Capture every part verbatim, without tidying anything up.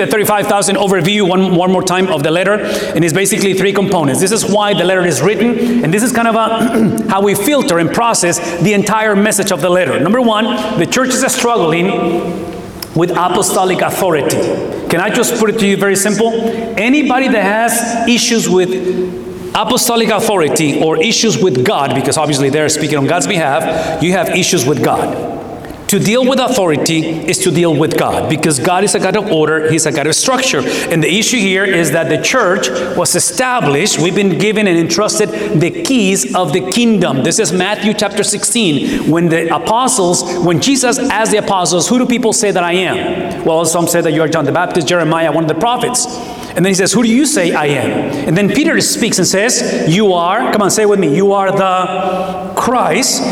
you the thirty-five thousand overview one, one more time of the letter, and it's basically three components. This is why the letter is written, and this is kind of a how we filter and process the entire message of the letter. Number one, the churches are struggling with apostolic authority. Can I just put it to you very simple? Anybody that has issues with apostolic authority or issues with God, because obviously they're speaking on God's behalf, you have issues with God. To deal with authority is to deal with God, because God is a God of order, He's a God of structure. And the issue here is that the church was established, we've been given and entrusted the keys of the kingdom. This is Matthew chapter sixteen, when the apostles, when Jesus asked the apostles, who do people say that I am? Well, some say that you are John the Baptist, Jeremiah, one of the prophets. And then he says, who do you say I am? And then Peter speaks and says, you are, come on, say it with me, you are the Christ,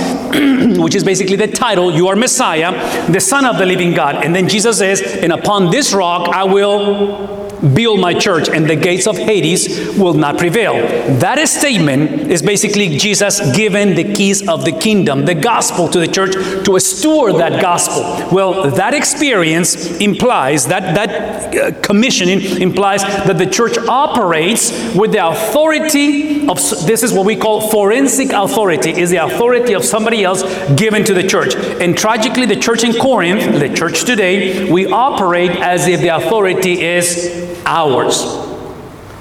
which is basically the title, you are Messiah, the Son of the living God. And then Jesus says, and upon this rock I will build my church, and the gates of Hades will not prevail. That statement is basically Jesus giving the keys of the kingdom, the gospel, to the church to steward that gospel. Well, that experience implies, that, that commissioning implies that the church operates with the authority of, this is what we call forensic authority, is the authority of somebody else given to the church. And tragically, the church in Corinth, the church today, we operate as if the authority is ours.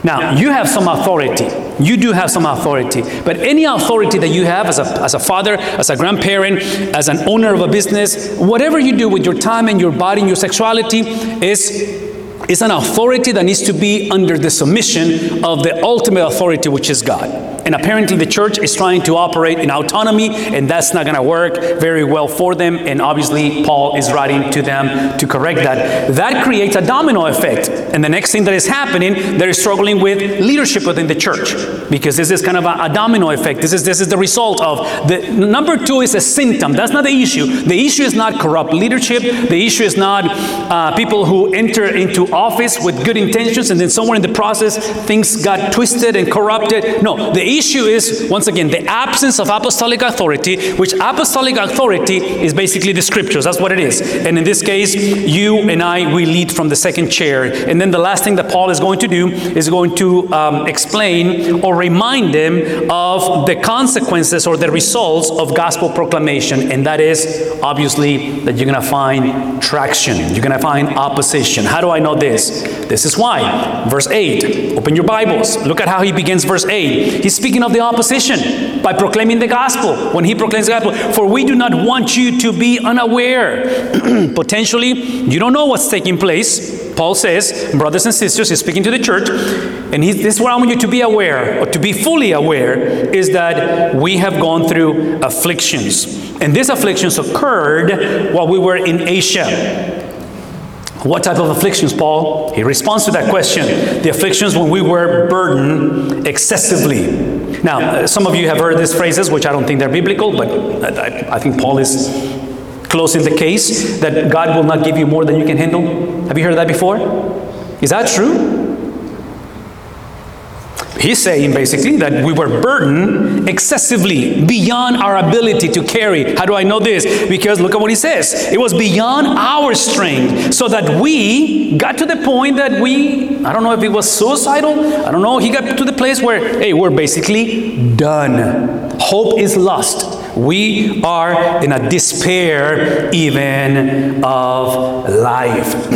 Now, you have some authority. You do have some authority. But any authority that you have as a, as a father, as a grandparent, as an owner of a business, whatever you do with your time and your body and your sexuality is is an authority that needs to be under the submission of the ultimate authority, which is God. And apparently the church is trying to operate in autonomy, and that's not going to work very well for them. And obviously Paul is writing to them to correct that. That creates a domino effect. And the next thing that is happening, they're struggling with leadership within the church, because this is kind of a, a domino effect. This is, this is the result of the number two is a symptom. That's not the issue. The issue is not corrupt leadership. The issue is not uh, people who enter into office with good intentions and then somewhere in the process things got twisted and corrupted. No, the issue is, once again, the absence of apostolic authority, which apostolic authority is basically the scriptures. That's what it is. And in this case, you and I, we lead from the second chair. And then the last thing that Paul is going to do is going to um, explain or remind them of the consequences or the results of gospel proclamation. And that is obviously that you're going to find traction. You're going to find opposition. How do I know this? This is why. Verse eight. Open your Bibles. Look at how he begins verse eight. He's speaking of the opposition by proclaiming the gospel. When he proclaims the gospel, for we do not want you to be unaware. Potentially, you don't know what's taking place. Paul says, brothers and sisters, he's speaking to the church. And he, this is what I want you to be aware, or to be fully aware, is that we have gone through afflictions. And these afflictions occurred while we were in Asia. What type of afflictions, Paul? He responds to that question. The afflictions when we were burdened excessively. Now, some of you have heard these phrases, which I don't think they're biblical, but I, I think Paul is closing the case that God will not give you more than you can handle. Have you heard that before? Is that true? He's saying basically that we were burdened excessively beyond our ability to carry. How do I know this? Because look at what he says. It was beyond our strength, so that we got to the point that we, I don't know if it was suicidal. I don't know. He got to the place where, hey, we're basically done. Hope is lost. We are in a despair even of life.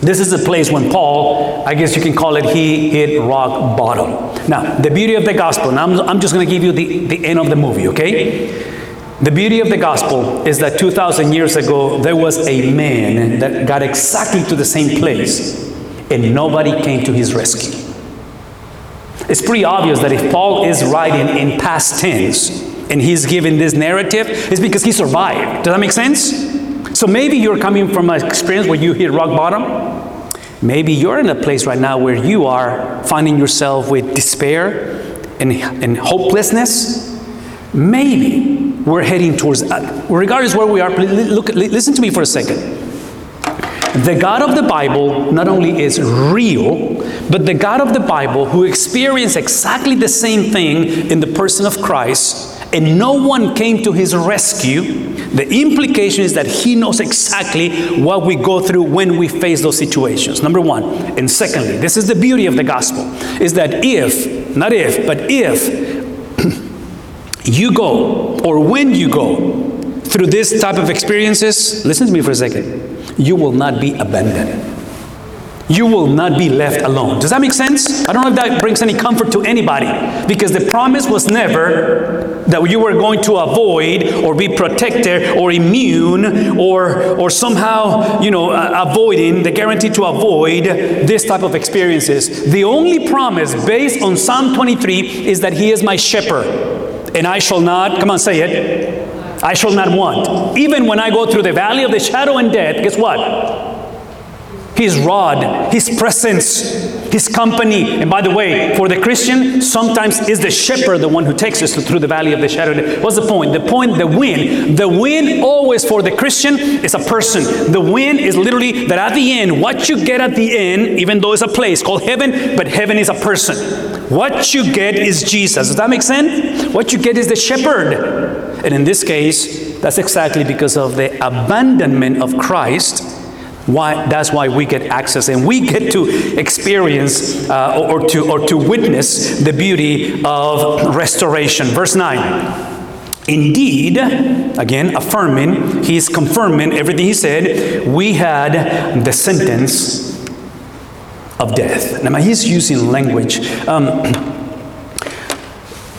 This is the place when Paul, I guess you can call it, he hit rock bottom. Now, the beauty of the gospel, and I'm, I'm just going to give you the, the end of the movie, okay? The beauty of the gospel is that two thousand years ago, there was a man that got exactly to the same place, and nobody came to his rescue. It's pretty obvious that if Paul is writing in past tense, and he's giving this narrative, it's because he survived. Does that make sense? So maybe you're coming from an experience where you hit rock bottom. Maybe you're in a place right now where you are finding yourself with despair and, and hopelessness. Maybe we're heading towards that. Regardless where we are, look, listen to me for a second. The God of the Bible not only is real, but the God of the Bible, who experienced exactly the same thing in the person of Christ, and no one came to his rescue, the implication is that he knows exactly what we go through when we face those situations, number one. And secondly, this is the beauty of the gospel, is that if, not if, but if you go, or when you go through this type of experiences, listen to me for a second, you will not be abandoned. You will not be left alone. Does that make sense? I don't know if that brings any comfort to anybody, because the promise was never that you were going to avoid or be protected or immune or or somehow, you know, uh, avoiding, the guarantee to avoid this type of experiences. The only promise based on Psalm twenty-three is that he is my shepherd and I shall not, come on, say it, I shall not want. Even when I go through the valley of the shadow and death, guess what? His rod, his presence, his company. And by the way, for the Christian, sometimes is the shepherd the one who takes us through the valley of the shadow. What's the point? The point, the win. The win always for the Christian is a person. The win is literally that at the end, what you get at the end, even though it's a place called heaven, but heaven is a person. What you get is Jesus. Does that make sense? What you get is the shepherd. And in this case, that's exactly because of the abandonment of Christ. Why, that's why we get access and we get to experience uh, or, or, to, or to witness the beauty of restoration. Verse nine. Indeed, again, affirming, he's confirming everything he said, we had the sentence of death. Now, he's using language. Um,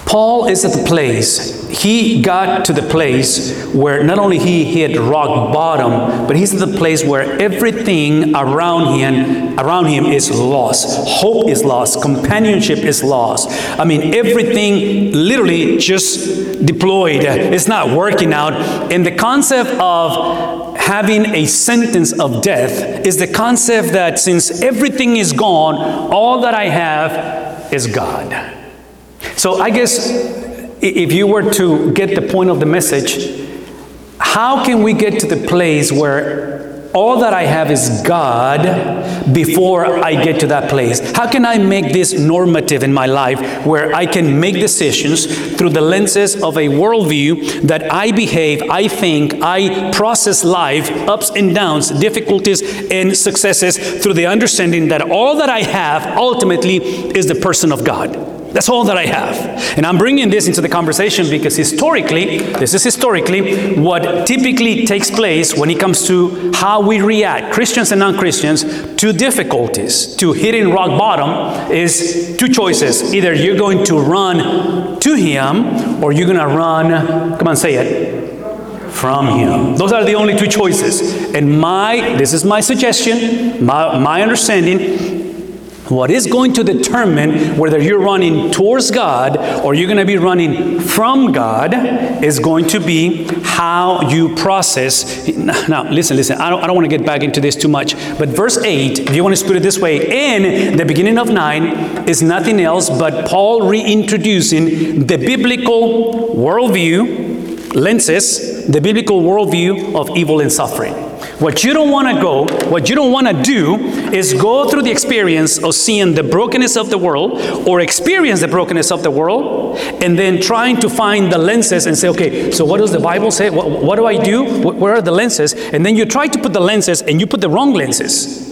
Paul is at the place, he got to the place where not only he hit rock bottom, but he's at the place where everything around him, around him is lost. Hope is lost. Companionship is lost. I mean, everything literally just deployed. It's not working out. And the concept of having a sentence of death is the concept that since everything is gone, all that I have is God. So I guess if you were to get the point of the message, how can we get to the place where all that I have is God before I get to that place? How can I make this normative in my life where I can make decisions through the lenses of a worldview that I behave, I think, I process life, ups and downs, difficulties and successes through the understanding that all that I have ultimately is the person of God. That's all that I have. And I'm bringing this into the conversation because historically, this is historically what typically takes place when it comes to how we react, Christians and non-Christians, to difficulties, to hitting rock bottom, is two choices. Either you're going to run to him or you're going to run, come on, say it, from him. Those are the only two choices. And my, this is my suggestion, my, my understanding, what is going to determine whether you're running towards God or you're going to be running from God is going to be how you process. Now, listen, listen, I don't, I don't want to get back into this too much. But verse eight, if you want to put it this way, and the beginning of nine is nothing else but Paul reintroducing the biblical worldview lenses, the biblical worldview of evil and suffering. What you don't want to go, what you don't want to do is go through the experience of seeing the brokenness of the world or experience the brokenness of the world and then trying to find the lenses and say, okay, so what does the Bible say? What, what do I do? Where are the lenses? And then you try to put the lenses and you put the wrong lenses.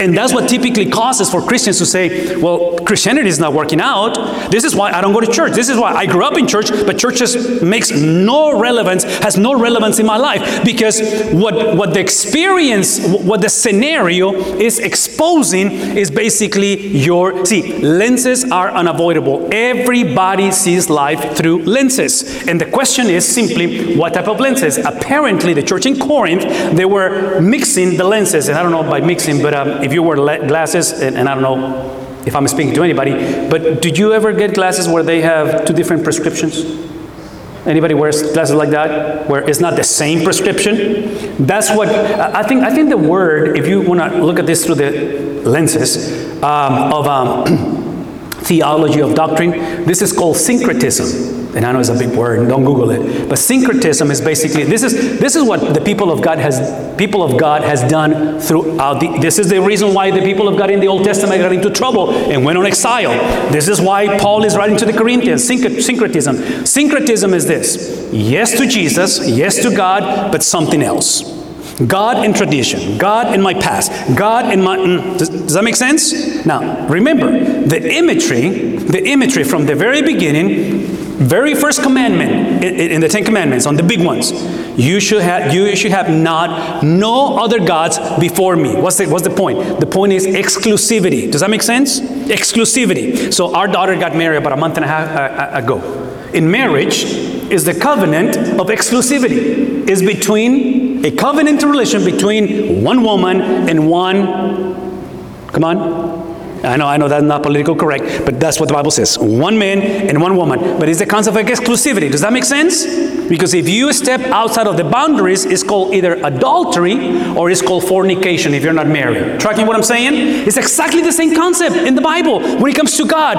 And that's what typically causes for Christians to say, well, Christianity is not working out. This is why I don't go to church. This is why I grew up in church, but church just makes no relevance, has no relevance in my life. Because what, what the experience, what the scenario is exposing is basically your, see, lenses are unavoidable. Everybody sees life through lenses. And the question is simply, what type of lenses? Apparently, the church in Corinth, they were mixing the lenses. And I don't know by mixing, but um, if you wear glasses, and, and I don't know if I'm speaking to anybody, but did you ever get glasses where they have two different prescriptions? Anybody wears glasses like that, where it's not the same prescription? That's what, I think I think the word, if you want to look at this through the lenses um, of um, theology of doctrine. This is called syncretism. And I know it's a big word, don't Google it. But syncretism is basically, this is this is what the people of God has people of God has done throughout the, this is the reason why the people of God in the Old Testament got into trouble and went on exile. This is why Paul is writing to the Corinthians, syncretism. Syncretism is this: yes to Jesus, yes to God, but something else. God and tradition, God and my past, God and my... Mm, does, does that make sense? Now, remember, the imagery, the imagery from the very beginning, very first commandment in, in the Ten Commandments, on the big ones, you should have, you should have not, no other gods before me. What's the, what's the point? The point is exclusivity. Does that make sense? Exclusivity. So our daughter got married about a month and a half ago. In marriage is the covenant of exclusivity. It's between... a covenant relation between one woman and one, come on. I know, I know that's not politically correct, but that's what the Bible says. One man and one woman. But it's the concept of exclusivity. Does that make sense? Because if you step outside of the boundaries, it's called either adultery or it's called fornication if you're not married. Tracking what I'm saying? It's exactly the same concept in the Bible. When it comes to God,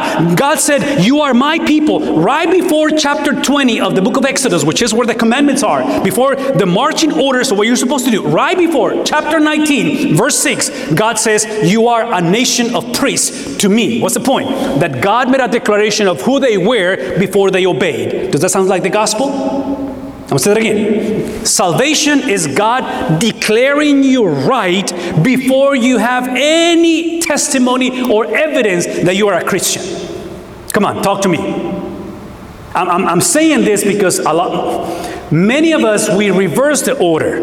God said, you are my people. Right before chapter twenty of the book of Exodus, which is where the commandments are, before the marching orders of what you're supposed to do, right before chapter nineteen, verse six, God says, you are a nation of priests to me. What's the point? That God made a declaration of who they were before they obeyed. Does that sound like the gospel? I'm going to say that again. Salvation is God declaring you right before you have any testimony or evidence that you are a Christian. Come on, talk to me. I'm, I'm, I'm saying this because a lot, many of us, we reverse the order.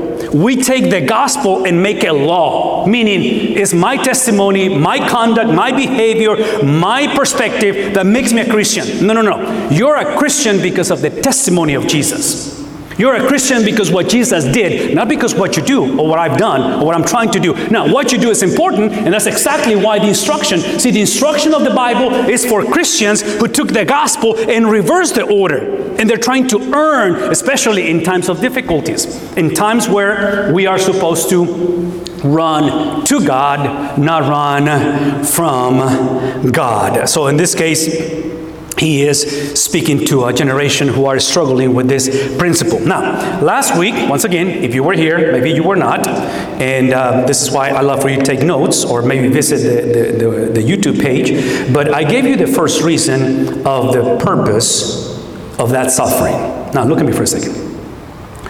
We take the gospel and make a law, meaning it's my testimony, my conduct, my behavior, my perspective that makes me a Christian. No, no, no. You're a Christian because of the testimony of Jesus. You're a Christian because what Jesus did, not because what you do or what I've done or what I'm trying to do. Now, what you do is important, and that's exactly why the instruction, see, the instruction of the Bible is for Christians who took the gospel and reversed the order. And they're trying to earn, especially in times of difficulties, in times where we are supposed to run to God, not run from God. So in this case, he is speaking to a generation who are struggling with this principle. Now, last week, once again, if you were here, maybe you were not, and uh, this is why I love for you to take notes or maybe visit the, the, the, the YouTube page, but I gave you the first reason of the purpose of that suffering. Now, look at me for a second.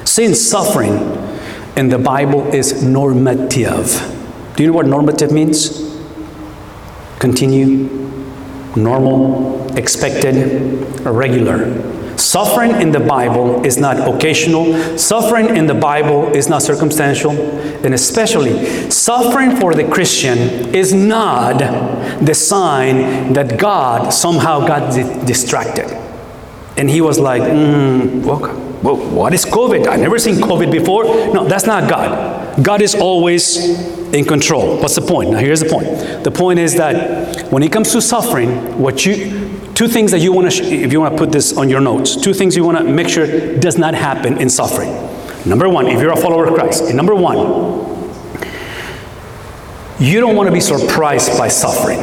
Since suffering in the Bible is normative. Do you know what normative means? Continue, normal, expected, regular. Suffering in the Bible is not occasional. Suffering in the Bible is not circumstantial. And especially, suffering for the Christian is not the sign that God somehow got di- distracted. And he was like, mm, well, what is COVID? I've never seen COVID before. No, that's not God. God is always in control. What's the point? Now here's the point. The point is that when it comes to suffering, what you, two things that you want to, sh- if you want to put this on your notes, two things you want to make sure does not happen in suffering. Number one, if you're a follower of Christ, and number one, you don't want to be surprised by suffering.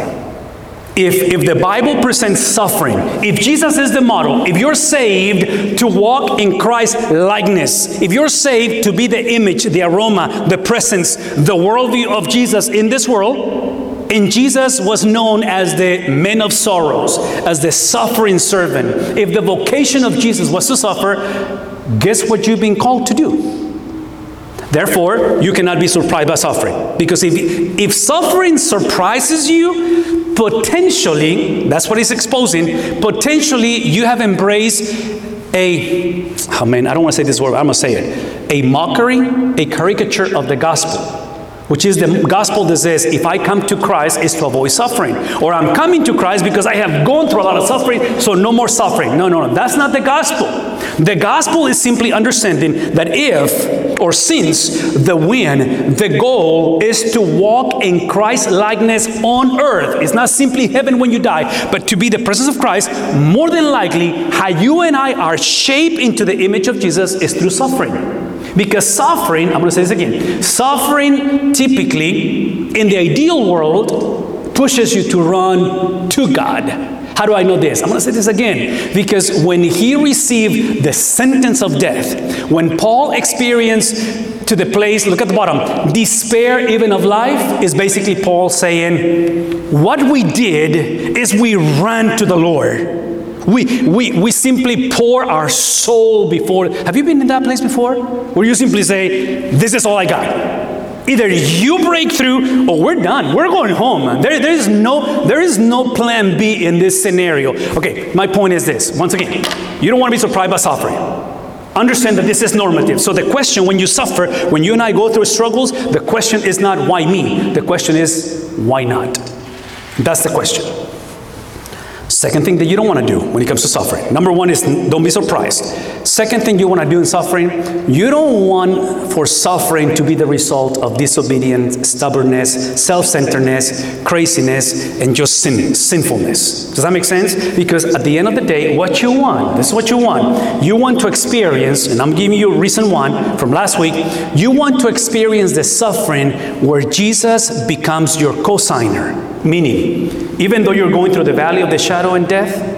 If, if the Bible presents suffering, if Jesus is the model, if you're saved to walk in Christ's likeness, if you're saved to be the image, the aroma, the presence, the worldview of Jesus in this world, and Jesus was known as the man of sorrows, as the suffering servant. If the vocation of Jesus was to suffer, guess what you've been called to do? Therefore, you cannot be surprised by suffering. Because if, if suffering surprises you, potentially, that's what it's exposing, potentially you have embraced a, oh man, I don't want to say this word, but I'm going to say it, a mockery, a caricature of the gospel. Which is the gospel that says, if I come to Christ, it's to avoid suffering. Or I'm coming to Christ because I have gone through a lot of suffering, so no more suffering. No, no, no, that's not the gospel. The gospel is simply understanding that if, or since, the win, the goal is to walk in Christ's likeness on earth. It's not simply heaven when you die, but to be the presence of Christ, more than likely, how you and I are shaped into the image of Jesus is through suffering. Because suffering, I'm going to say this again, suffering typically in the ideal world pushes you to run to God. How do I know this? I'm going to say this again, because when he received the sentence of death, when Paul experienced to the place, look at the bottom, despair even of life, is basically Paul saying, what we did is we ran to the Lord. We, we, we simply pour our soul before. Have you been in that place before? Where you simply say, this is all I got. Either you break through or we're done. We're going home. There, there, is no, there is no plan B in this scenario. Okay, my point is this. Once again, you don't want to be surprised by suffering. Understand that this is normative. So the question when you suffer, when you and I go through struggles, the question is not why me? The question is why not? That's the question. Second thing that you don't want to do when it comes to suffering. Number one is don't be surprised. Second thing you want to do in suffering, you don't want for suffering to be the result of disobedience, stubbornness, self-centeredness, craziness, and just sin, sinfulness. Does that make sense? Because at the end of the day, what you want, this is what you want. You want to experience, and I'm giving you reason one from last week, you want to experience the suffering where Jesus becomes your cosigner. Meaning, even though you're going through the valley of the shadow and death,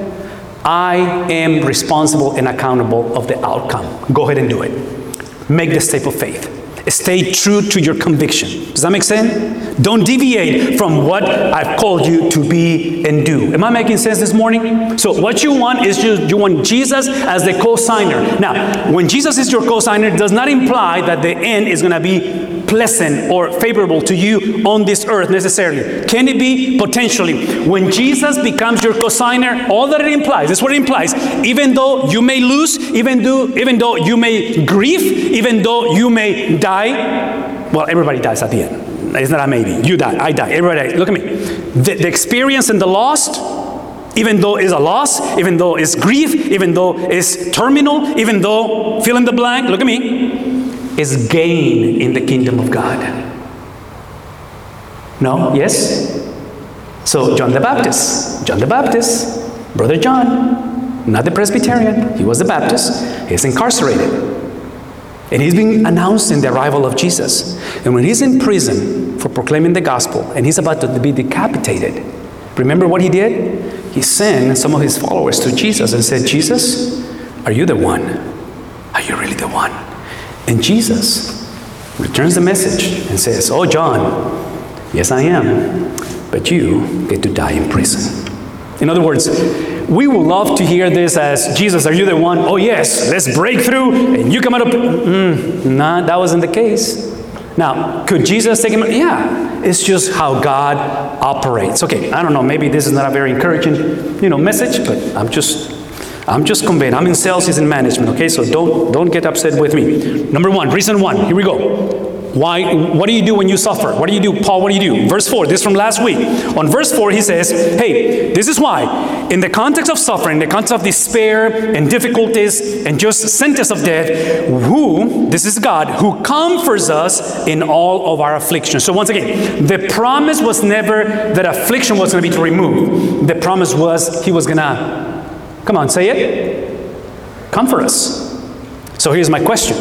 I am responsible and accountable of the outcome. Go ahead and do it. Make the step of faith. Stay true to your conviction. Does that make sense? Don't deviate from what I've called you to be and do. Am I making sense this morning? So what you want is you, you want Jesus as the cosigner. Now, when Jesus is your cosigner, it does not imply that the end is going to be pleasant or favorable to you on this earth necessarily. Can it be? Potentially. When Jesus becomes your cosigner, all that it implies, that's what it implies, even though you may lose, even though, even though you may grieve, even though you may die, well, everybody dies at the end. It's not a maybe. You die, I die, everybody dies. Look at me. The, the experience and the lost, even though it's a loss, even though it's grief, even though it's terminal, even though fill in the blank, look at me, is gain in the kingdom of God. No? Yes? So John the Baptist, John the Baptist, Brother John, not the Presbyterian, he was the Baptist, he's incarcerated. And he's been announcing the arrival of Jesus. And when he's in prison for proclaiming the gospel and he's about to be decapitated, remember what he did? He sent some of his followers to Jesus and said, Jesus, are you the one? Are you really the one? And Jesus returns the message and says, oh, John, yes, I am, but you get to die in prison. In other words, we would love to hear this as, Jesus, are you the one? Oh, yes, let's break through and you come out of mm, nah, that wasn't the case. Now, could Jesus take him? Yeah, it's just how God operates. Okay, I don't know, maybe this is not a very encouraging, you know, message, but I'm just... I'm just conveying. I'm in sales, he's in management, okay? So don't don't get upset with me. Number one, reason one, here we go. Why, what do you do when you suffer? What do you do, Paul, what do you do? Verse four, this from last week. On verse four, he says, hey, this is why. In the context of suffering, the context of despair and difficulties and just sentence of death, who, this is God, who comforts us in all of our afflictions. So once again, the promise was never that affliction was going to be to remove. The promise was he was going to, come on, say it. Comfort us. So here's my question.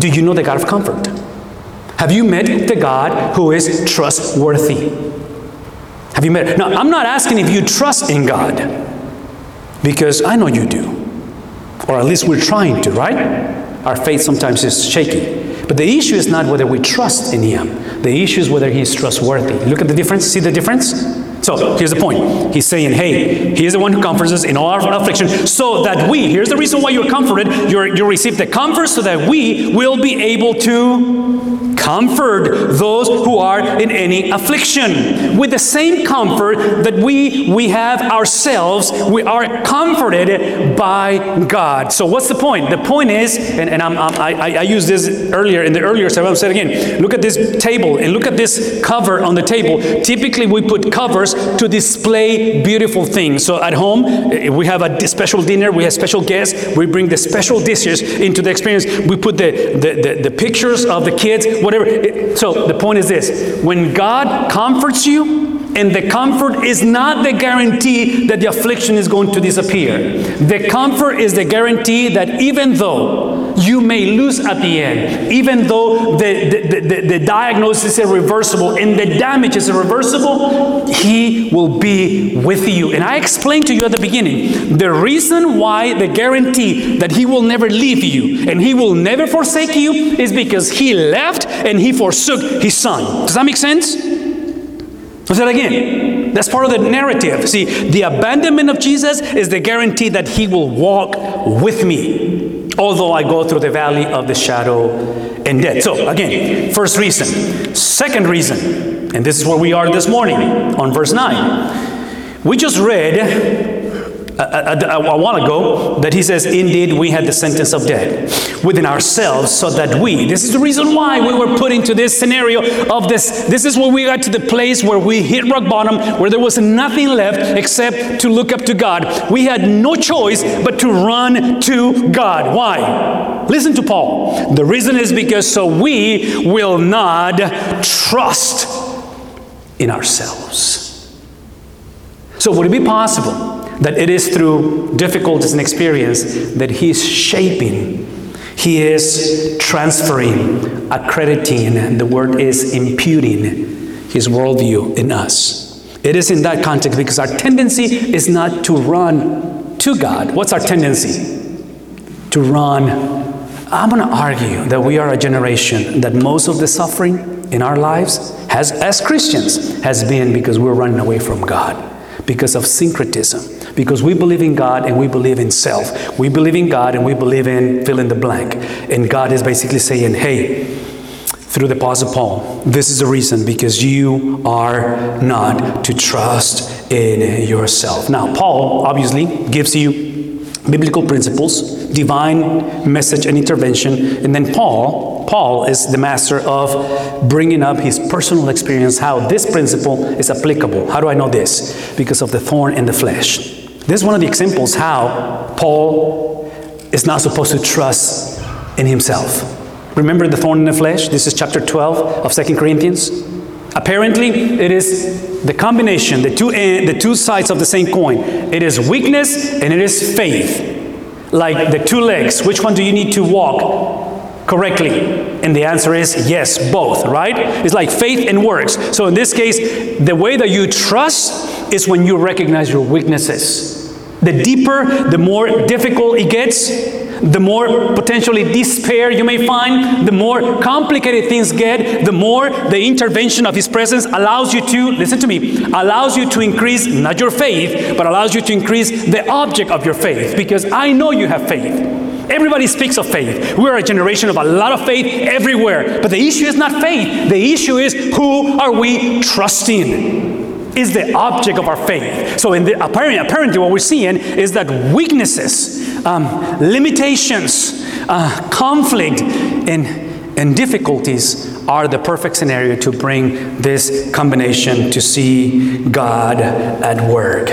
Do you know the God of comfort? Have you met the God who is trustworthy? Have you met? Now, I'm not asking if you trust in God, because I know you do. Or at least we're trying to, right? Our faith sometimes is shaky. But the issue is not whether we trust in him. The issue is whether he is trustworthy. Look at the difference. See the difference? So, here's the point. He's saying, hey, he is the one who comforts us in all our affliction, so that we, here's the reason why you're comforted, you're, you receive the comfort so that we will be able to comfort those who are in any affliction. With the same comfort that we, we have ourselves, we are comforted by God. So what's the point? The point is, and, and I'm, I'm, I, I used this earlier, in the earlier sermon, I'll say it again, look at this table and look at this cover on the table. Typically we put covers to display beautiful things. So at home, we have a special dinner, we have special guests, we bring the special dishes into the experience, we put the, the, the, the pictures of the kids, whatever. So the point is this, when God comforts you, And the comfort is not the guarantee that the affliction is going to disappear. The comfort is the guarantee that even though you may lose at the end, even though the, the, the, the diagnosis is irreversible and the damage is irreversible, He will be with you. And I explained to you at the beginning, the reason why the guarantee that He will never leave you and He will never forsake you is because He left and He forsook His Son. Does that make sense? I'll say that again. That's part of the narrative. See, the abandonment of Jesus is the guarantee that He will walk with me, although I go through the valley of the shadow and death. So, again, first reason. Second reason, and this is where we are this morning, on verse nine. We just read a, a, a, a while ago that He says, indeed, we had the sentence of death within ourselves, so that we, this is the reason why we were put into this scenario of this, this is where we got to the place where we hit rock bottom, where there was nothing left except to look up to God. We had no choice but to run to God. Why? Listen to Paul. The reason is because so we will not trust in ourselves. So would it be possible that it is through difficulties and experience that He is shaping, He is transferring, accrediting, the word is imputing His worldview in us. It is in that context because our tendency is not to run to God. What's our tendency? To run. I'm going to argue that we are a generation that most of the suffering in our lives has, as Christians, has been because we're running away from God. Because of syncretism, because we believe in God and we believe in self. We believe in God and we believe in fill in the blank. And God is basically saying, hey, through the Apostle Paul, this is the reason, because you are not to trust in yourself. Now, Paul obviously gives you biblical principles, divine message and intervention. And then Paul, Paul is the master of bringing up his personal experience, how this principle is applicable. How do I know this? Because of the thorn in the flesh. This is one of the examples how Paul is not supposed to trust in himself. Remember the thorn in the flesh? This is chapter twelve of Second Corinthians. Apparently, it is the combination, the two, the two sides of the same coin. It is weakness and it is faith. Like the two legs, which one do you need to walk correctly? And the answer is yes, both, right? It's like faith and works. So in this case, the way that you trust is when you recognize your weaknesses. The deeper, the more difficult it gets, the more potentially despair you may find, the more complicated things get, the more the intervention of His presence allows you to, listen to me, allows you to increase, not your faith, but allows you to increase the object of your faith. Because I know you have faith. Everybody speaks of faith. We're a generation of a lot of faith everywhere. But the issue is not faith. The issue is, who are we trusting? Is the object of our faith. So in the, apparently, apparently what we're seeing is that weaknesses, um, limitations, uh, conflict, and, and difficulties are the perfect scenario to bring this combination to see God at work.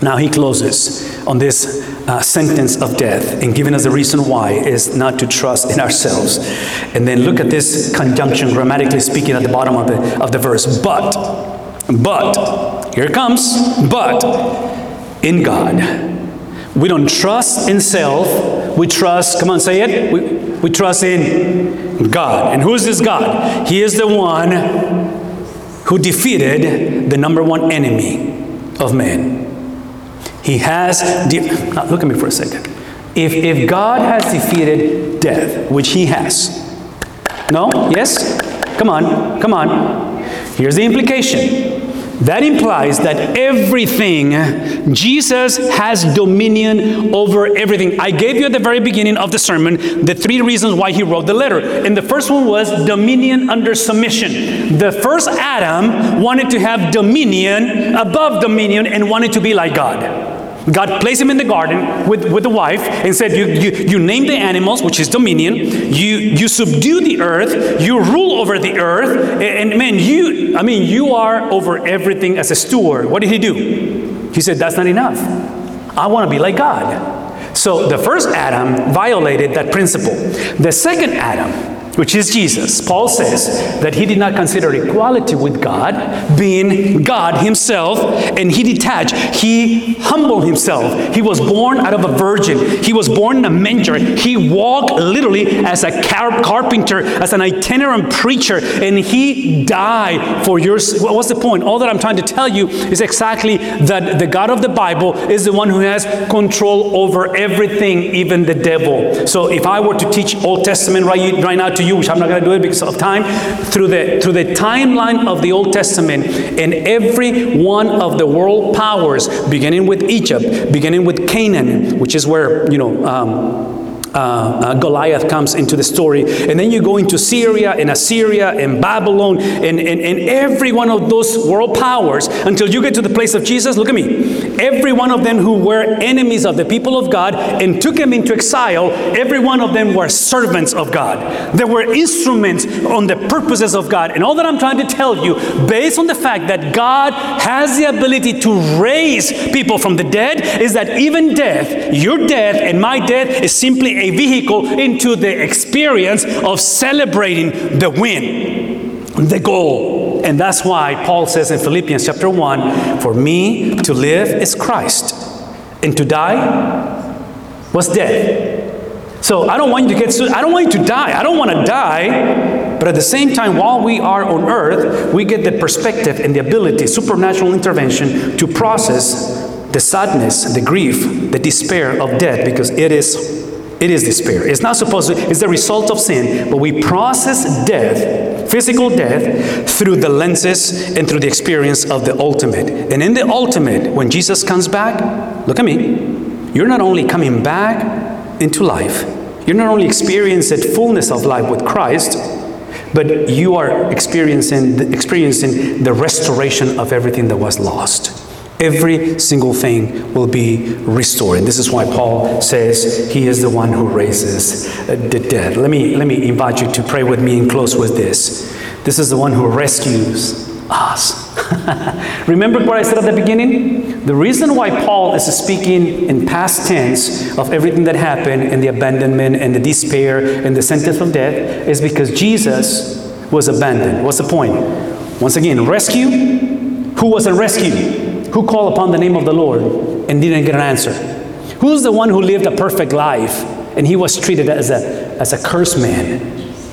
Now he closes on this uh, sentence of death and giving us the reason why is not to trust in ourselves. And then look at this conjunction, grammatically speaking, at the bottom of the, of the verse. But, but, here it comes, but in God. We don't trust in self, we trust, come on, say it. We, we trust in God. And who is this God? He is the one who defeated the number one enemy of man. He has, de- now look at me for a second. If, if God has defeated death, which He has. No? Yes? Come on. Come on. Here's the implication. That implies that everything, Jesus has dominion over everything. I gave you at the very beginning of the sermon the three reasons why He wrote the letter. And the first one was dominion under submission. The first Adam wanted to have dominion above dominion and wanted to be like God. God placed him in the garden with, with the wife and said, you, you, you name the animals, which is dominion. You, you subdue the earth. You rule over the earth. And, and man, you, I mean, you are over everything as a steward. What did he do? He said, that's not enough. I want to be like God. So the first Adam violated that principle. The second Adam which is Jesus. Paul says that he did not consider equality with God, being God himself, and he detached. He humbled himself. He was born out of a virgin. He was born in a manger. He walked literally as a car- carpenter, as an itinerant preacher, and he died for your sins. What's the point? All that I'm trying to tell you is exactly that the God of the Bible is the one who has control over everything, even the devil. So if I were to teach Old Testament right, right now to you, which I'm not going to do it because of time, through the through the timeline of the Old Testament, and every one of the world powers, beginning with Egypt, beginning with Canaan, which is where, you know, um, Uh, uh, Goliath comes into the story, and then you go into Syria and Assyria and Babylon and, and, and every one of those world powers until you get to the place of Jesus. Look at me. Every one of them who were enemies of the people of God and took him into exile, every one of them were servants of God. They were instruments on the purposes of God. And all that I'm trying to tell you, based on the fact that God has the ability to raise people from the dead, is that even death, your death and my death, is simply a A vehicle into the experience of celebrating the win, the goal. And that's why Paul says in Philippians chapter one, for me to live is Christ, and to die was death. So I don't want you to get, I don't want you to die. I don't want to die. But at the same time, while we are on earth, we get the perspective and the ability, supernatural intervention, to process the sadness, the grief, the despair of death, because it is It is despair. It's not supposed to, it's the result of sin, but we process death, physical death, through the lenses and through the experience of the ultimate. And in the ultimate, when Jesus comes back, look at me, you're not only coming back into life, you're not only experiencing fullness of life with Christ, but you are experiencing the, experiencing the restoration of everything that was lost. Every single thing will be restored. This is why Paul says he is the one who raises the dead. Let me let me invite you to pray with me and close with this. This is the one who rescues us. Remember what I said at the beginning? The reason why Paul is speaking in past tense of everything that happened and the abandonment and the despair and the sentence of death is because Jesus was abandoned. What's the point? Once again, rescue. Who wasn't rescued? Who called upon the name of the Lord and didn't get an answer? Who's the one who lived a perfect life and he was treated as a, as a cursed man?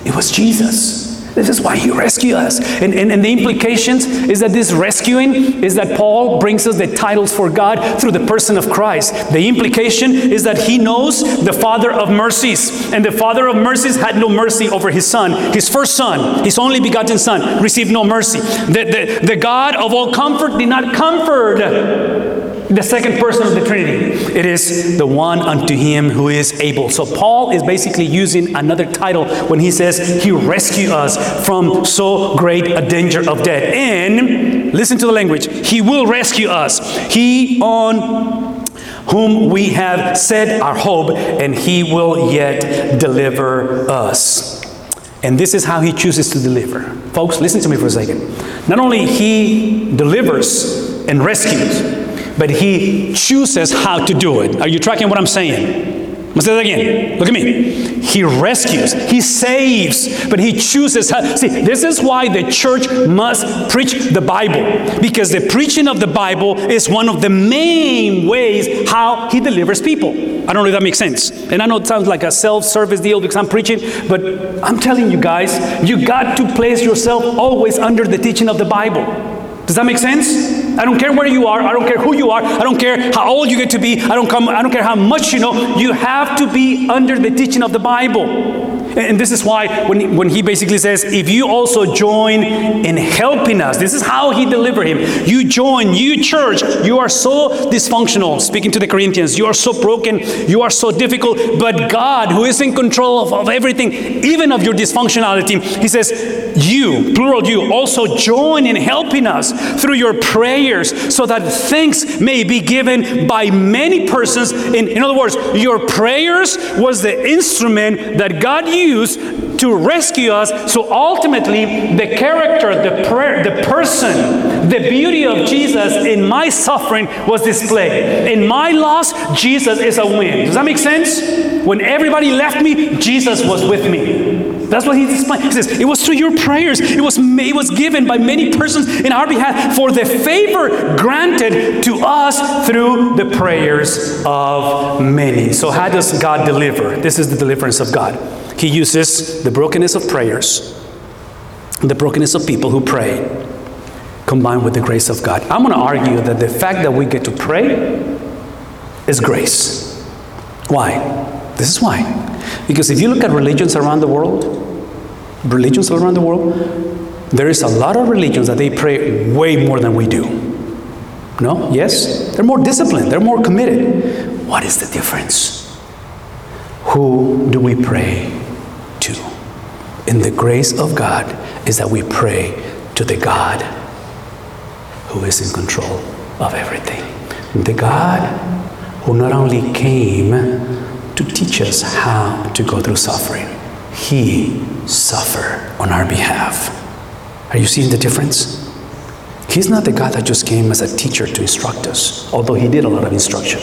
It was Jesus. This is why he rescued us. And, and, and the implications is that this rescuing is that Paul brings us the titles for God through the person of Christ. The implication is that he knows the Father of mercies. And the Father of mercies had no mercy over his son. His first son, his only begotten son, received no mercy. The, the, the God of all comfort did not comfort the second person of the Trinity. It is the one unto him who is able. So Paul is basically using another title when he says he rescued us from so great a danger of death. And listen to the language. He will rescue us. He on whom we have set our hope, and he will yet deliver us. And this is how he chooses to deliver. Folks, listen to me for a second. Not only he delivers and rescues, but he chooses how to do it. Are you tracking what I'm saying? I'm going to say that again. Look at me. He rescues. He saves. But he chooses how. See, this is why the church must preach the Bible. Because the preaching of the Bible is one of the main ways how he delivers people. I don't know if that makes sense. And I know it sounds like a self-service deal because I'm preaching. But I'm telling you guys, you got to place yourself always under the teaching of the Bible. Does that make sense? I don't care where you are. I don't care who you are. I don't care how old you get to be. I don't come. I don't care how much you know. You have to be under the teaching of the Bible. And this is why when, when he basically says, if you also join in helping us, this is how he delivered him. You join, you church, you are so dysfunctional, speaking to the Corinthians, you are so broken, you are so difficult, but God, who is in control of, of everything, even of your dysfunctionality, he says, you, plural you, also join in helping us through your prayers so that thanks may be given by many persons. In, in other words, your prayers was the instrument that God used used to rescue us. So ultimately, the character, the prayer, the person, the beauty of Jesus in my suffering was displayed. In my loss, Jesus is a win. Does that make sense? When everybody left me, Jesus was with me. That's what he's explaining. He says, it was through your prayers. It was, it was given by many persons in our behalf for the favor granted to us through the prayers of many. So how does God deliver? This is the deliverance of God. He uses the brokenness of prayers, the brokenness of people who pray, combined with the grace of God. I'm going to argue that the fact that we get to pray is grace. Why? This is why. Because if you look at religions around the world, religions around the world, there is a lot of religions that they pray way more than we do. No? Yes? They're more disciplined. They're more committed. What is the difference? Who do we pray to? In the grace of God is that we pray to the God who is in control of everything. The God who not only came to teach us how to go through suffering. He suffered on our behalf. Are you seeing the difference? He's not the God that just came as a teacher to instruct us, although he did a lot of instruction.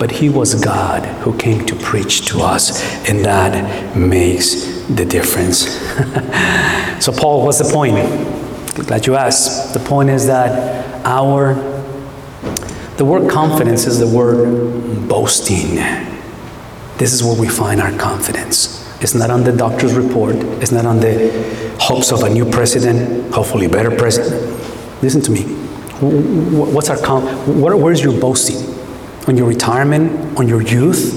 But he was God who came to preach to us, and that makes the difference. So Paul, what's the point? Glad you asked. The point is that our, the word confidence is the word boasting. This is where we find our confidence. It's not on the doctor's report. It's not on the hopes of a new president, hopefully better president. Listen to me. What's our com- where's your boasting? On your retirement, on your youth,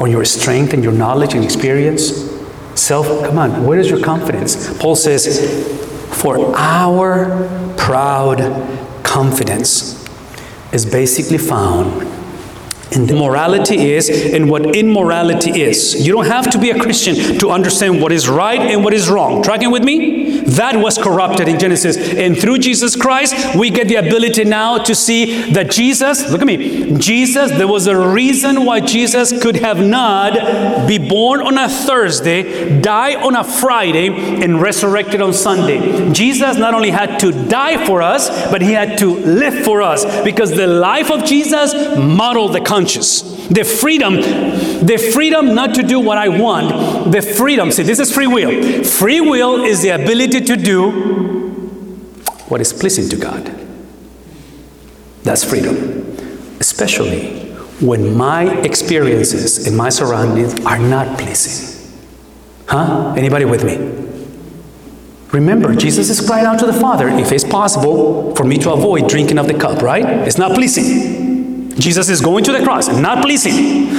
on your strength and your knowledge and experience? Self, come on, where is your confidence? Paul says, for our proud confidence is basically found and morality is, and what immorality is. You don't have to be a Christian to understand what is right and what is wrong. Tracking with me? That was corrupted in Genesis. And through Jesus Christ, we get the ability now to see that Jesus, look at me, Jesus, there was a reason why Jesus could have not be born on a Thursday, die on a Friday, and resurrected on Sunday. Jesus not only had to die for us, but he had to live for us, because the life of Jesus modeled the conscience, the freedom, the freedom not to do what I want, the freedom. See, this is free will. Free will is the ability to do what is pleasing to God. That's freedom, especially when my experiences and my surroundings are not pleasing. Huh? Anybody with me? Remember, Jesus is crying out to the Father, if it's possible for me to avoid drinking of the cup, right? It's not pleasing. Jesus is going to the cross and not pleasing.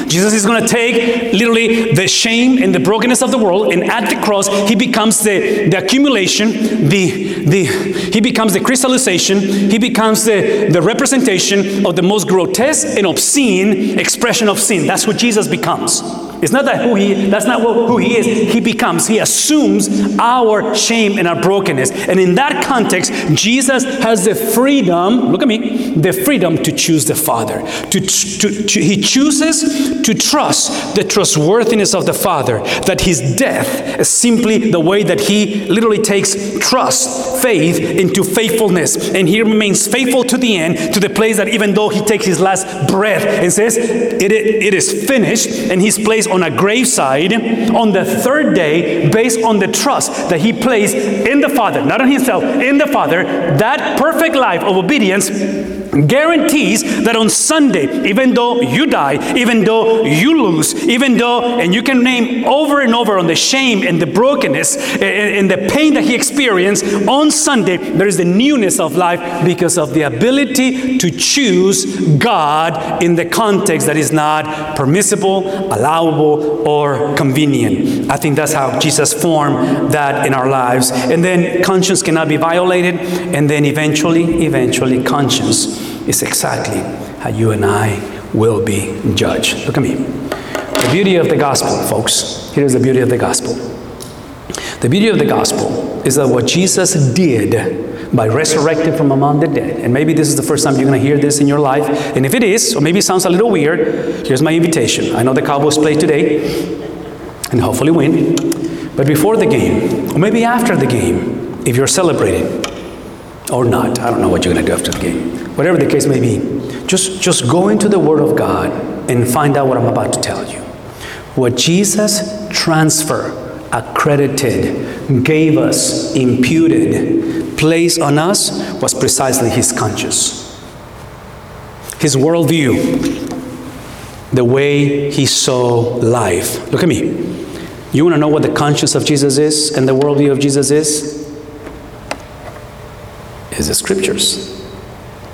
Jesus is going to take literally the shame and the brokenness of the world, and at the cross he becomes the, the accumulation, the the he becomes the crystallization, he becomes the, the representation of the most grotesque and obscene expression of sin. That's what Jesus becomes. It's not that who he that's not who he is. He becomes, he assumes our shame and our brokenness. And in that context, Jesus has the freedom, look at me, the freedom to choose the Father. To, to, to, he chooses to trust the trustworthiness of the Father, that his death is simply the way that he literally takes trust, faith, into faithfulness. And he remains faithful to the end, to the place that even though he takes his last breath and says, it, it is finished, and he's placed on a graveside on the third day based on the trust that he placed in the Father, not on himself, in the Father. That perfect life of obedience guarantees that on Sunday, even though you die, even though you lose, even though, and you can name over and over on the shame and the brokenness and, and the pain that he experienced, on Sunday there is the newness of life because of the ability to choose God in the context that is not permissible, allowable, or convenient. I think that's how Jesus formed that in our lives. And then conscience cannot be violated, and then eventually, eventually conscience is exactly how you and I will be judged. Look at me. The beauty of the gospel, folks. Here's the beauty of the gospel. The beauty of the gospel is that what Jesus did by resurrecting from among the dead, and maybe this is the first time you're going to hear this in your life, and if it is, or maybe it sounds a little weird, here's my invitation. I know the Cowboys play today, and hopefully win, but before the game, or maybe after the game, if you're celebrating, or not, I don't know what you're going to do after the game. Whatever the case may be, just, just go into the Word of God and find out what I'm about to tell you. What Jesus transferred accredited, gave us, imputed, placed on us was precisely his conscience. His worldview, the way he saw life. Look at me. You want to know what the conscience of Jesus is and the worldview of Jesus is? Is the scriptures.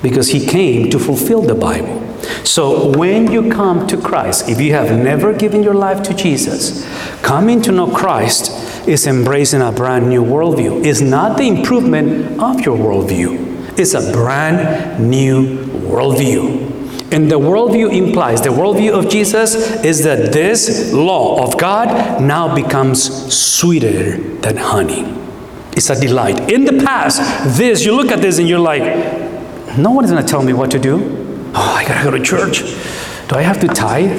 Because he came to fulfill the Bible. So when you come to Christ, if you have never given your life to Jesus, coming to know Christ is embracing a brand new worldview. It's not the improvement of your worldview. It's a brand new worldview. And the worldview implies, the worldview of Jesus is that this law of God now becomes sweeter than honey. It's a delight. In the past, this, you look at this and you're like, no one is going to tell me what to do. Oh, I got to go to church. Do I have to tithe?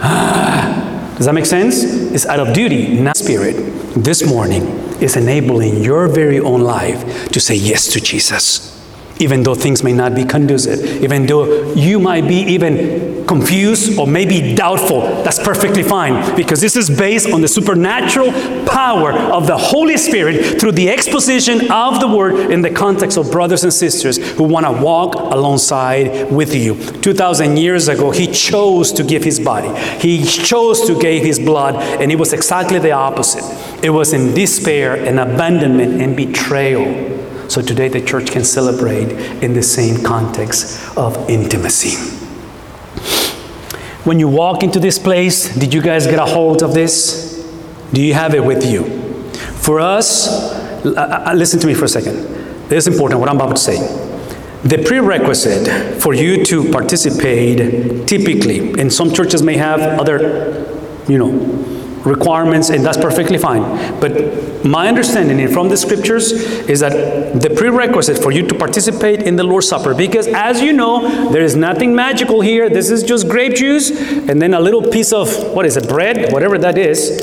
Ah. Does that make sense? It's out of duty, not spirit. This morning is enabling your very own life to say yes to Jesus. Even though things may not be conducive, even though you might be even confused or maybe doubtful, that's perfectly fine, because this is based on the supernatural power of the Holy Spirit through the exposition of the Word in the context of brothers and sisters who want to walk alongside with you. two thousand years ago, he chose to give his body. He chose to give his blood, and it was exactly the opposite. It was in despair and abandonment and betrayal. So today the church can celebrate in the same context of intimacy. When you walk into this place, did you guys get a hold of this? Do you have it with you? For us, listen to me for a second. It's important what I'm about to say. The prerequisite for you to participate typically, and some churches may have other, you know, requirements, and that's perfectly fine. But my understanding from the scriptures is that the prerequisite for you to participate in the Lord's Supper, because as you know, there is nothing magical here. This is just grape juice and then a little piece of, what is it, bread, whatever that is,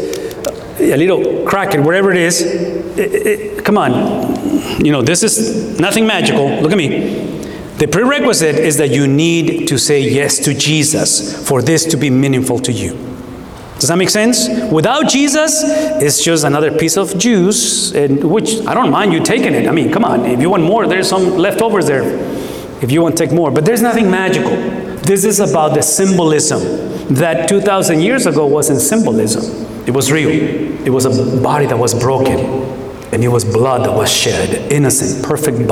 a little cracker, whatever it is. It, it, come on. You know, this is nothing magical. Look at me. The prerequisite is that you need to say yes to Jesus for this to be meaningful to you. Does that make sense? Without Jesus, it's just another piece of juice, and which I don't mind you taking it. I mean, come on. If you want more, there's some leftovers there. If you want to take more. But there's nothing magical. This is about the symbolism that two thousand years ago wasn't symbolism. It was real. It was a body that was broken, and it was blood that was shed. Innocent, perfect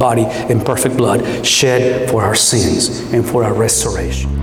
body and perfect blood shed for our sins and for our restoration.